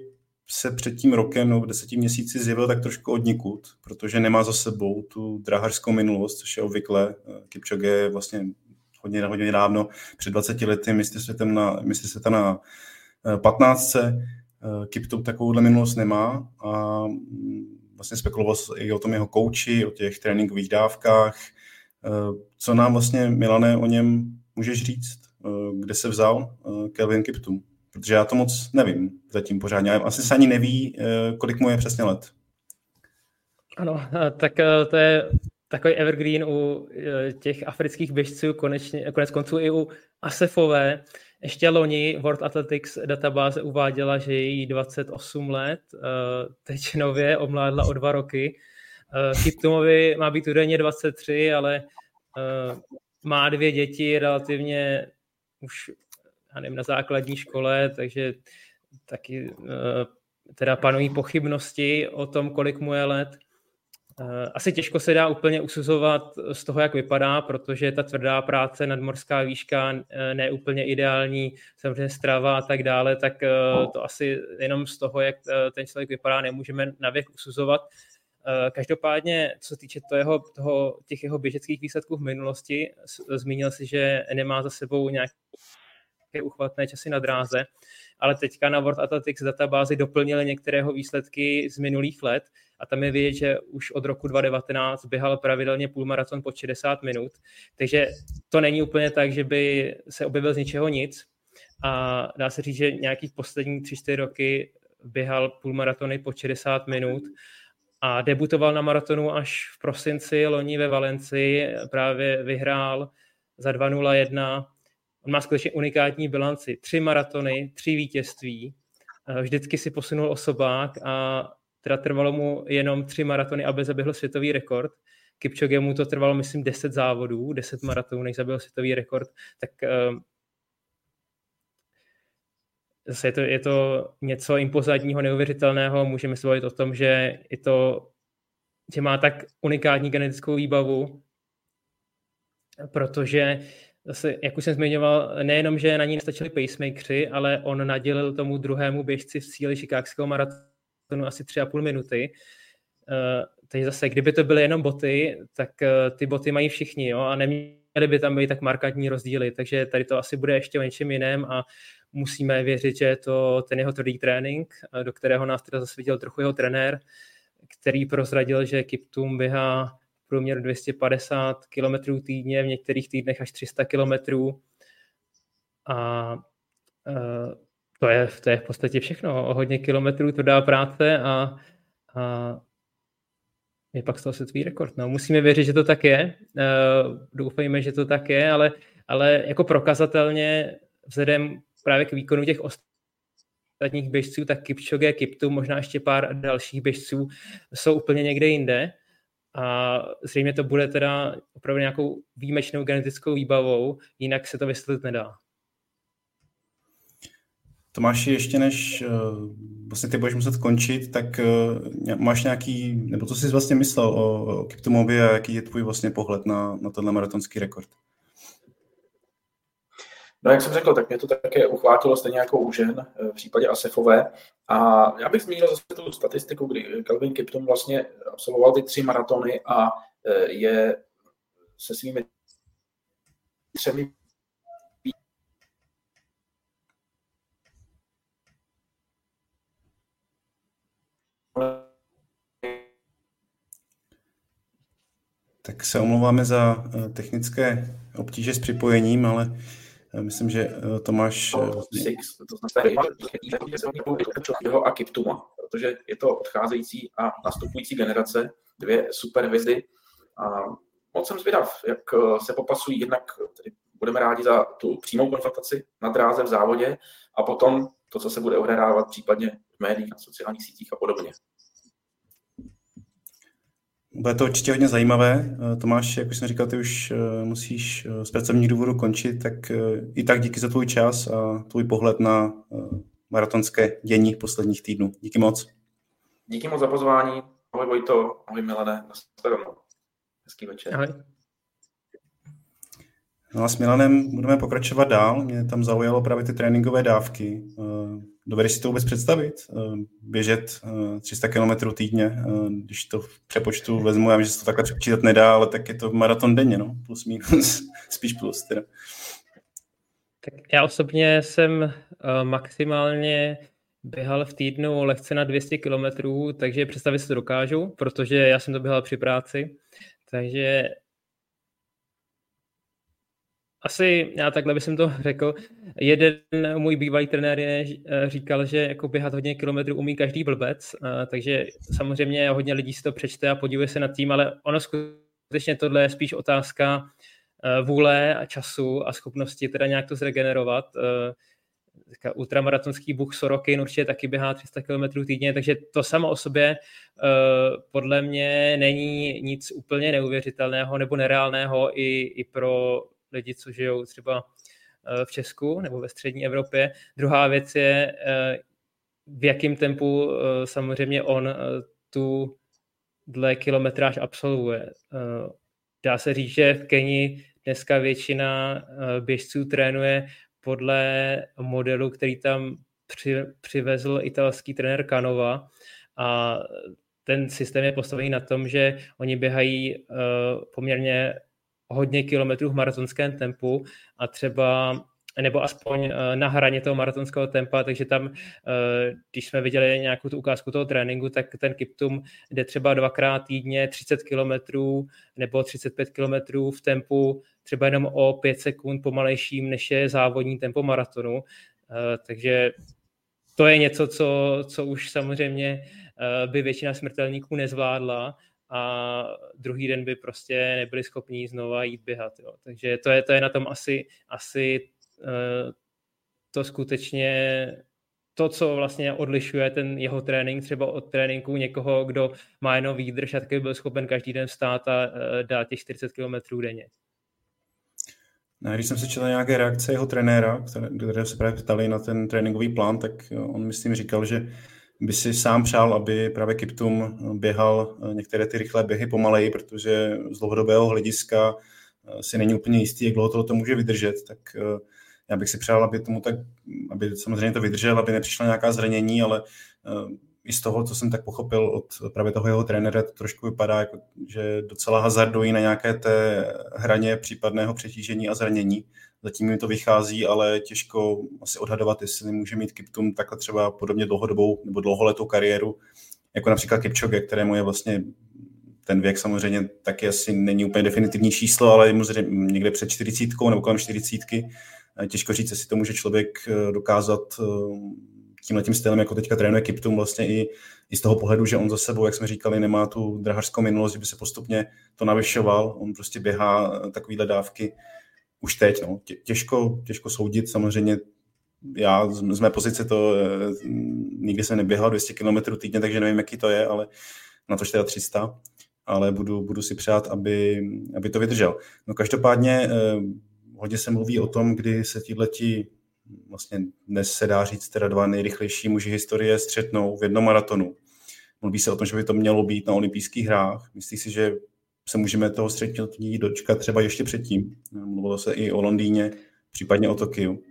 se před tím rokem nebo 10 měsíci zjevil tak trošku odnikud, protože nemá za sebou tu dráhařskou minulost, což je obvykle. Kipchoge je vlastně hodně nedávno, před 20 lety mistr světa na 15. Kiptum takovouhle minulost nemá a vlastně spekuloval i o tom jeho kouči, o těch tréninkových dávkách. Co nám vlastně, Milane, o něm můžeš říct? Kde se vzal Kelvin Kiptum? Protože já to moc nevím zatím pořádně. Asi se ani neví, kolik mu je přesně let. Ano, tak to je takový evergreen u těch afrických běžců, konec konců i u Assefové. Ještě loni World Athletics databáze uváděla, že je jí 28 let, teď nově omládla o 2 roky. Kiptumovi má být údajně 23, ale má 2 děti relativně už, já nevím, na základní škole, takže taky teda panují pochybnosti o tom, kolik mu je let. Asi těžko se dá úplně usuzovat z toho, jak vypadá, protože ta tvrdá práce, nadmorská výška, ne úplně ideální, samozřejmě strava a tak dále, tak to asi jenom z toho, jak ten člověk vypadá, nemůžeme na věk usuzovat. Každopádně, co se týče těch jeho běžeckých výsledků v minulosti, zmínil si, že nemá za sebou nějaké uchvatné časy na dráze, ale teďka na World Athletics databázi doplnili některého výsledky z minulých let a tam je vidět, že už od roku 2019 běhal pravidelně půlmaraton pod 60 minut, takže to není úplně tak, že by se objevil z ničeho nic a dá se říct, že nějakých posledních 3-4 roky běhal půlmaratony pod 60 minut a debutoval na maratonu až v prosinci loni ve Valencii, právě vyhrál za 2:01. On má skutečně unikátní bilanci. 3 maratony, 3 vítězství, vždycky si posunul o sobák a teda trvalo mu jenom 3 maratony, aby zaběhl světový rekord. Kipchoge mu to trvalo, myslím, 10 závodů, 10 maratonů, než zaběhl světový rekord. Tak zase je to něco impozantního, neuvěřitelného. Můžeme se bavit o tom, že že má tak unikátní genetickou výbavu, protože zase, jak už jsem zmiňoval, nejenom, že na ní nestačili pacemakři, ale on nadělil tomu druhému běžci v cíli chicagského maratonu asi 3,5 minuty. Takže zase, kdyby to byly jenom boty, tak ty boty mají všichni, jo, a neměly by tam být tak markantní rozdíly, takže tady to asi bude ještě o něčem jiném a musíme věřit, že je to ten jeho tvrdý trénink, do kterého nás teda zasvětil trochu jeho trenér, který prozradil, že Kiptum běhá průměr 250 kilometrů týdně, v některých týdnech až 300 kilometrů. A to je v podstatě všechno. O hodně kilometrů tvrdá práce a je pak z toho světový rekord. No, musíme věřit, že to tak je. Doufejme, že to tak je, ale jako prokazatelně vzhledem právě k výkonu těch ostatních ostatních běžců, tak Kipchoge, Kiptum, možná ještě pár dalších běžců jsou úplně někde jinde. A zřejmě to bude teda opravdu nějakou výjimečnou genetickou výbavou, jinak se to vysvětlit nedá. Tomáši, ještě než vlastně ty budeš muset končit, tak máš nějaký, nebo co jsi vlastně myslel o Kiptumovi a jaký je tvůj vlastně pohled na tenhle maratonský rekord? No jak jsem řekl, tak mě to také uchvátilo stejně jako u žen v případě Assefové. A já bych zmínil zase tu statistiku, kdy Kelvin Kiptum vlastně absolvoval ty 3 maratony a je se svými 3 Tak se omlouváme za technické obtíže s připojením, ale myslím, že Tomáš... To znamená, jeho a Kiptuma, protože je to odcházející a nastupující generace, 2 superhvězdy. A moc jsem zvědav, jak se popasují, jednak tedy budeme rádi za tu přímou konfrontaci na dráze v závodě a potom to, co se bude odehrávat případně v médiích, na sociálních sítích a podobně. Bude to určitě hodně zajímavé. Tomáš, jak už jsem říkal, ty už musíš z pracovních důvodů končit, tak i tak díky za tvůj čas a tvůj pohled na maratonské dění posledních týdnů. Díky moc. Díky moc za pozvání. Ahoj Vojto, ahoj Milane. Hezký večer. Ahoj. No a s Milanem budeme pokračovat dál. Mě tam zaujalo právě ty tréninkové dávky. Dovedeš si to vůbec představit? Běžet 300 km týdně, když to v přepočtu vezmu, já vím, že se to takhle přepočítat nedá, ale tak je to maraton denně, no? Plus minus, spíš plus teda. Tak já osobně jsem maximálně běhal v týdnu lehce na 200 km, takže představit si to dokážu, protože já jsem to běhal při práci, takže asi já takhle bych to řekl. Jeden můj bývalý trenér říkal, že jako běhat hodně kilometrů umí každý blbec, takže samozřejmě hodně lidí si to přečte a podívuje se nad tím, ale ono skutečně tohle je spíš otázka vůle a času a schopnosti teda nějak to zregenerovat. Ultramaratonský bůh Sorokin určitě taky běhá 300 km týdně, takže to samo o sobě podle mě není nic úplně neuvěřitelného nebo nereálného i pro lidi, co žijou třeba v Česku nebo ve střední Evropě. Druhá věc je, v jakém tempu samozřejmě on tu dle kilometráž absolvuje. Dá se říct, že v Kenii dneska většina běžců trénuje podle modelu, který tam přivezl italský trenér Canova a ten systém je postavený na tom, že oni běhají poměrně hodně kilometrů v maratonském tempu a třeba, nebo aspoň na hraně toho maratonského tempa, takže tam, když jsme viděli nějakou tu ukázku toho tréninku, tak ten Kiptum jde třeba 2x týdně 30 kilometrů nebo 35 kilometrů v tempu třeba jenom o 5 sekund pomalejším, než je závodní tempo maratonu, takže to je něco, co už samozřejmě by většina smrtelníků nezvládla, a druhý den by prostě nebyli schopni znova jít běhat. Jo. Takže to je na tom asi to skutečně to, co vlastně odlišuje ten jeho trénink třeba od tréninku někoho, kdo má jenom výdrž a taky byl schopen každý den vstát a dát těch 40 km denně. No, když jsem se četl nějaké reakce jeho trenéra, které se právě ptali na ten tréninkový plán, tak on myslím říkal, že by si sám přál, aby právě Kiptum běhal některé ty rychlé běhy pomaleji, protože z dlouhodobého hlediska si není úplně jistý, jak dlouho to může vydržet, tak já bych si přál, aby tomu tak, aby samozřejmě to vydržel, aby nepřišla nějaká zranění, ale i z toho, co jsem tak pochopil od právě toho jeho trenéra, to trošku vypadá, jako, že docela hazardují na nějaké té hraně případného přetížení a zranění. Zatím mi to vychází, ale těžko asi odhadovat, jestli nemůže mít Kiptum takhle třeba podobně dlouhodobou nebo dlouholetou kariéru, jako například Kipchoge, kterému je vlastně ten věk samozřejmě taky asi není úplně definitivní číslo, ale samozřejmě někde před 40 nebo kolem 40. Těžko říct, jestli to může člověk dokázat tímhletím stylem, jako teďka trénuje Kiptum, vlastně i z toho pohledu, že on za sebou, jak jsme říkali, nemá tu drahařskou minulost, že by se postupně to navyšoval, on prostě běhá takovýhle dávky už teď, no. Těžko soudit, samozřejmě já z mé pozice to nikdy jsem neběhal 200 km týdně, takže nevím, jaký to je, ale na to 300, ale budu si přát, aby to vydržel. No každopádně hodně se mluví o tom, kdy se tíhleti, vlastně dnes se dá říct teda dva nejrychlejší muži historie střetnou v jednom maratonu. Mluví se o tom, že by to mělo být na olympijských hrách. Myslíš si, že se můžeme toho střetnutí dočkat třeba ještě předtím? Mluvilo se i o Londýně, případně o Tokiu.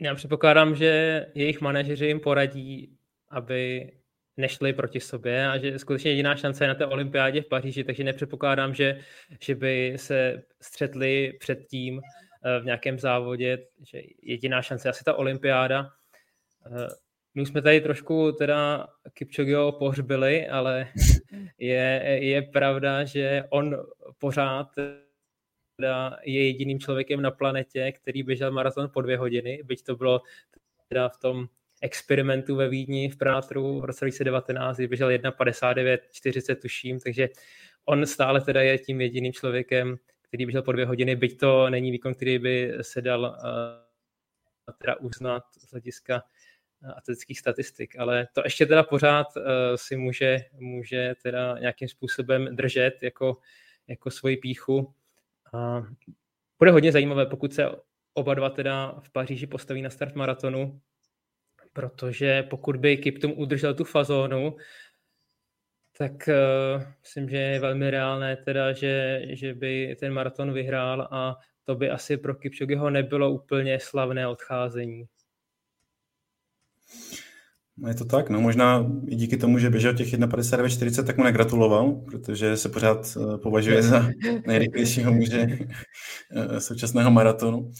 Já předpokládám, že jejich manažeři jim poradí, aby nešli proti sobě a že skutečně jediná šance je na té olympiádě v Paříži, takže nepředpokládám, že by se střetli předtím v nějakém závodě, že jediná šance je asi ta olympiáda. My jsme tady trošku teda Kipchogeho pohřbili, ale je pravda, že on pořád teda je jediným člověkem na planetě, který běžel maraton po 2 hodiny, byť to bylo teda v tom experimentu ve Vídni v Práteru v roce 2019, kdy běžel 1:59:40 tuším, takže on stále teda je tím jediným člověkem, který běžel po 2 hodiny, byť to není výkon, který by se dal teda uznat z hlediska atletických statistik, ale to ještě teda pořád si může teda nějakým způsobem držet jako svoji pýchu. A bude hodně zajímavé, pokud se oba dva teda v Paříži postaví na start maratonu, protože pokud by Kiptum udržel tu fazónu, tak myslím, že je velmi reálné teda, že by ten maraton vyhrál a to by asi pro Kipchogeho nebylo úplně slavné odcházení. Je to tak, no možná i díky tomu, že běžel těch 1:59:40, tak mu negratuloval, protože se pořád považuje za nejrychlejšího muže současného maratonu.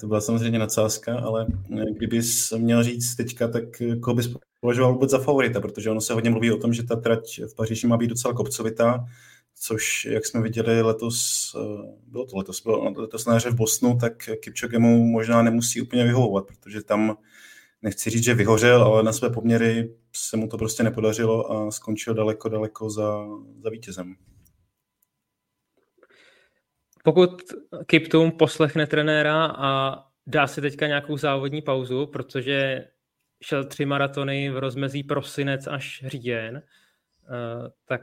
To byla samozřejmě nadsázka, ale kdybys měl říct teďka, tak koho bys považoval vůbec za favorita, protože ono se hodně mluví o tom, že ta trať v Paříži má být docela kopcovitá, což, jak jsme viděli letos na jaře v Bosnu, tak Kipchogemu možná nemusí úplně vyhovovat, protože tam nechci říct, že vyhořel, ale na své poměry se mu to prostě nepodařilo a skončil daleko za vítězem. Pokud Kiptum poslechne trenéra a dá si teďka nějakou závodní pauzu, protože šel 3 maratony v rozmezí prosinec až říjen, tak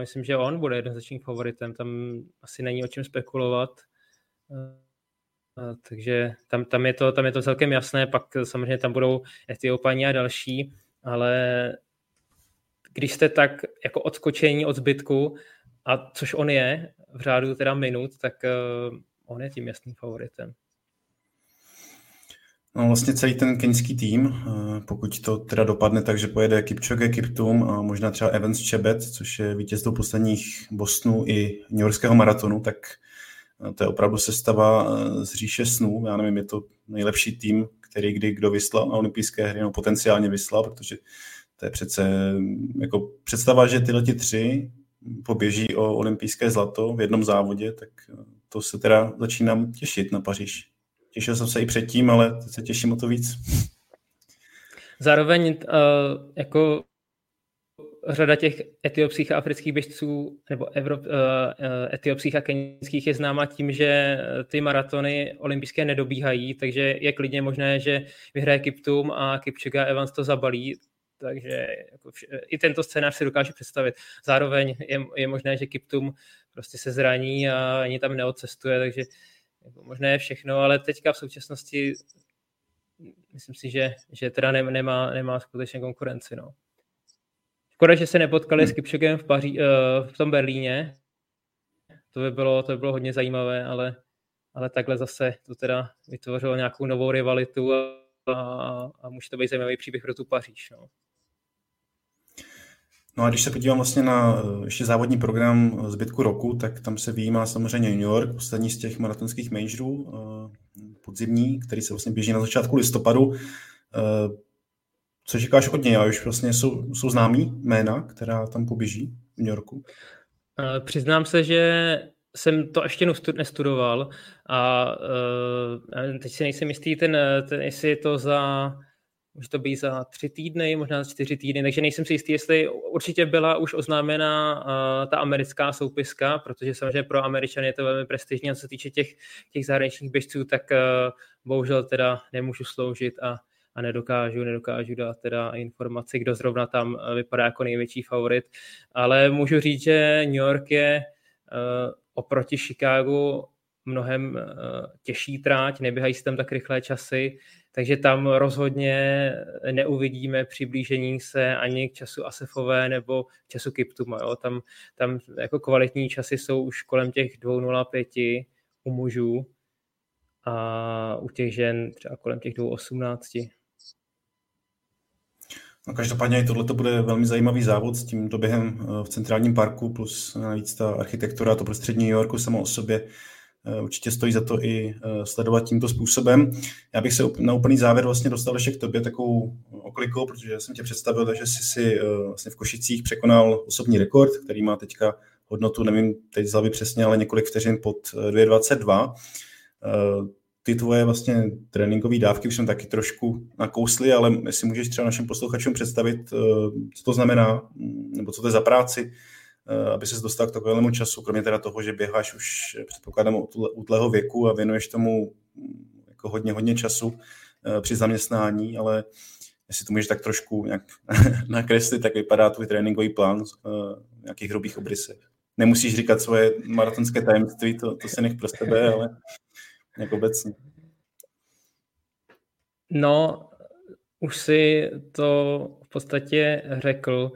myslím, že on bude jednoznačným favoritem. Tam asi není o čem spekulovat. Takže tam je to celkem jasné, pak samozřejmě tam budou Etiopani a další, ale když jste tak jako odskočení od zbytku, a což on je v řádu teda minut, tak on je tím jasným favoritem. No vlastně celý ten keňský tým, pokud to teda dopadne, takže pojede Kipchoge, Kiptum a možná třeba Evans Chebet, což je vítěz do posledních Bostonu i newyorského maratonu, tak to je opravdu sestava z říše snů. Já nevím, je to nejlepší tým, který kdy kdo vyslal na olympijské hry, nebo potenciálně vyslal, protože to je přece jako představa, že tyhle 3 poběží o olympijské zlato v jednom závodě, tak to se teda začínám těšit na Paříž. Těšil jsem se i předtím, ale teď se těším o to víc. Zároveň jako řada těch etiopských a afrických běžců nebo etiopských a keňských je známa tím, že ty maratony olympijské nedobíhají, takže je klidně možné, že vyhraje Kiptum a Kipchoge a Evans to zabalí, takže jako i tento scénář si dokáže představit. Zároveň je možné, že Kiptum prostě se zraní a ani tam neodcestuje, takže jako možné je všechno, ale teďka v současnosti myslím si, že teda nemá skutečně konkurenci, no. Škoda, že se nepotkali s Kipchogem v tom Berlíně. To by bylo hodně zajímavé, ale takhle zase to teda vytvořilo nějakou novou rivalitu a může to být zajímavý příběh pro tu Paříž. No. No a když se podívám vlastně na ještě závodní program zbytku roku, tak tam se výjímá samozřejmě New York, poslední z těch maratonských majorů, podzimní, který se vlastně běží na začátku listopadu. Co říkáš od něj? A už vlastně jsou známí jména, která tam poběží v New Yorku? Přiznám se, že jsem to ještě nestudoval a teď si nejsem jistý, jestli je to za Může to být za 3 týdny, možná za 4 týdny, takže nejsem si jistý, jestli určitě byla už oznámena ta americká soupiska, protože samozřejmě pro Američany je to velmi prestižní a co se týče těch zahraničních běžců, tak bohužel teda nemůžu sloužit a nedokážu dát teda informaci, kdo zrovna tam vypadá jako největší favorit, ale můžu říct, že New York je oproti Chicagu mnohem těžší tráť, neběhají se tam tak rychlé časy, takže tam rozhodně neuvidíme přiblížení se ani k času Assefové nebo k času Kiptuma. Jo. Tam jako kvalitní časy jsou už kolem těch 2.05 u mužů a u těch žen třeba kolem těch 2.18. No, každopádně tohleto bude velmi zajímavý závod s tím doběhem v Centrálním parku, plus navíc ta architektura, to prostředí New Yorku samo o sobě určitě stojí za to i sledovat tímto způsobem. Já bych se na úplný závěr vlastně dostal ještě k tobě takovou oklikou, protože jsem tě představil, takže jsi vlastně v Košicích překonal osobní rekord, který má teďka hodnotu, nevím teď z hlavy přesně, ale několik vteřin pod 2.22. Ty tvoje vlastně tréninkové dávky už jsem taky trošku nakousli, ale jestli můžeš třeba našim posluchačům představit, co to znamená, nebo co to je za práci, aby ses dostal k takovému času, kromě teda toho, že běháš už předpokládám útlého věku a věnuješ tomu jako hodně času při zaměstnání, ale jestli to můžeš tak trošku nějak nakreslit, tak vypadá tvůj tréninkový plán v nějakých hrubých obrysech. Nemusíš říkat svoje maratonské tajemství, to se nech pro tebe, ale nějak obecně. No, už si to v podstatě řekl.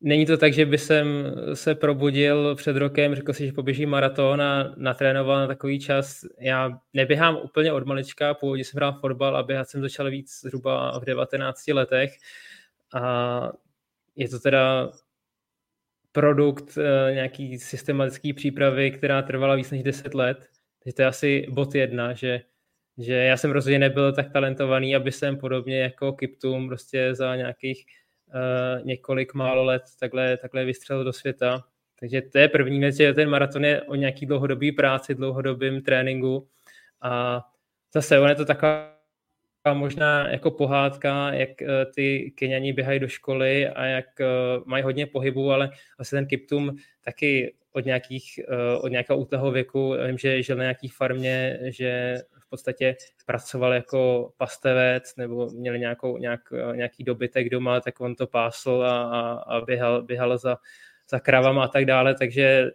Není to tak, že by jsem se probudil před rokem, řekl si, že poběží maraton a natrénoval na takový čas. Já neběhám úplně od malička, původně jsem hrál fotbal a běhat jsem začal víc zhruba v 19 letech. A je to teda produkt nějaký systematický přípravy, která trvala víc než 10 let. Takže to je asi bod 1, že já jsem rozhodně nebyl tak talentovaný, aby jsem podobně jako Kiptum prostě za nějakých několik málo let takhle vystřelil do světa. Takže to je první věc, že ten maraton je o nějaký dlouhodobý práci, dlouhodobým tréninku a zase on je to taková možná jako pohádka, jak ty Keňani běhají do školy a jak mají hodně pohybu, ale asi ten Kiptum taky od nějakého útlého věku, vím, že žil na nějaký farmě, že v podstatě pracoval jako pastevec nebo měl nějaký dobytek doma, tak on to pásl a běhal za kravama a tak dále, takže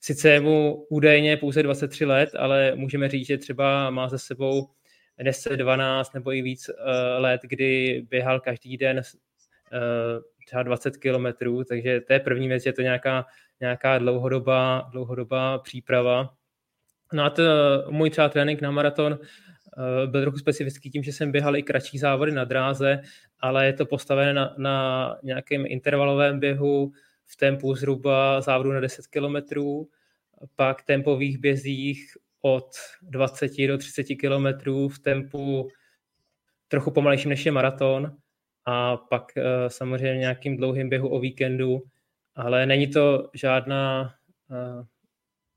sice je mu údajně pouze 23 let, ale můžeme říct, že třeba má za sebou 10, 12 nebo i víc let, kdy běhal každý den třeba 20 kilometrů, takže to je první věc, je to nějaká dlouhodobá příprava. No a to, můj třeba trénink na maraton byl trochu specifický tím, že jsem běhal i kratší závody na dráze, ale je to postavené na nějakém intervalovém běhu v tempu zhruba závodu na 10 kilometrů, pak tempových bězích od 20 do 30 kilometrů v tempu trochu pomalejším než je maraton a pak samozřejmě nějakým dlouhým běhu o víkendu, ale není to žádná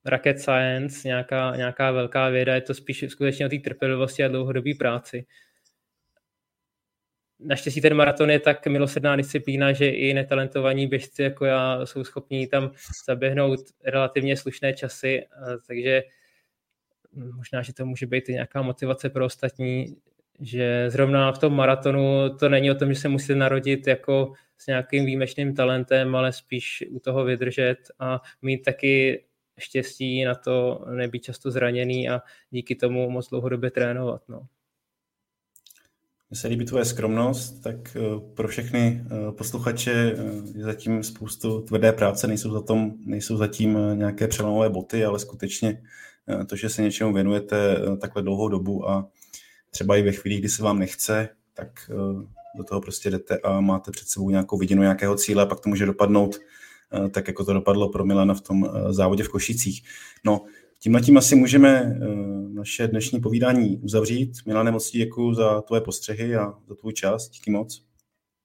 rocket science, nějaká velká věda, je to spíš skutečně o té trpělivosti a dlouhodobé práci. Naštěstí ten maraton je tak milosrdná disciplína, že i netalentovaní běžci jako já jsou schopní tam zaběhnout relativně slušné časy, takže možná, že to může být i nějaká motivace pro ostatní, že zrovna v tom maratonu to není o tom, že se musíte narodit jako s nějakým výjimečným talentem, ale spíš u toho vydržet a mít taky štěstí na to nebýt často zraněný a díky tomu moc dlouhodobě trénovat. No. Mně se líbí tvoje skromnost, tak pro všechny posluchače je zatím spoustu tvrdé práce, nejsou zatím nějaké přelomové boty, ale skutečně to, že se něčemu věnujete takhle dlouhou dobu a třeba i ve chvíli, kdy se vám nechce, tak do toho prostě jdete a máte před sebou nějakou vidinu nějakého cíle a pak to může dopadnout tak, jako to dopadlo pro Milana v tom závodě v Košicích. No, tím asi můžeme naše dnešní povídání uzavřít. Milane, moc děkuji za tvoje postřehy a za tvůj čas. Díky moc.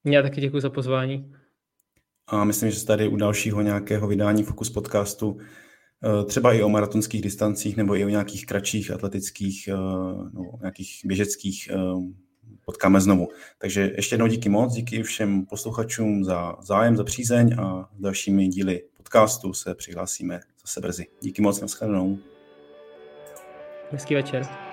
Já taky děkuji za pozvání. A myslím, že tady u dalšího nějakého vydání Fokus podcastu třeba i o maratonských distancích nebo i o nějakých kratších atletických, nějakých běžeckých potkáme znovu. Takže ještě jednou díky moc, díky všem posluchačům za zájem, za přízeň a dalšími díly podcastu se přihlásíme zase brzy. Díky moc, na shledanou. Hezký večer.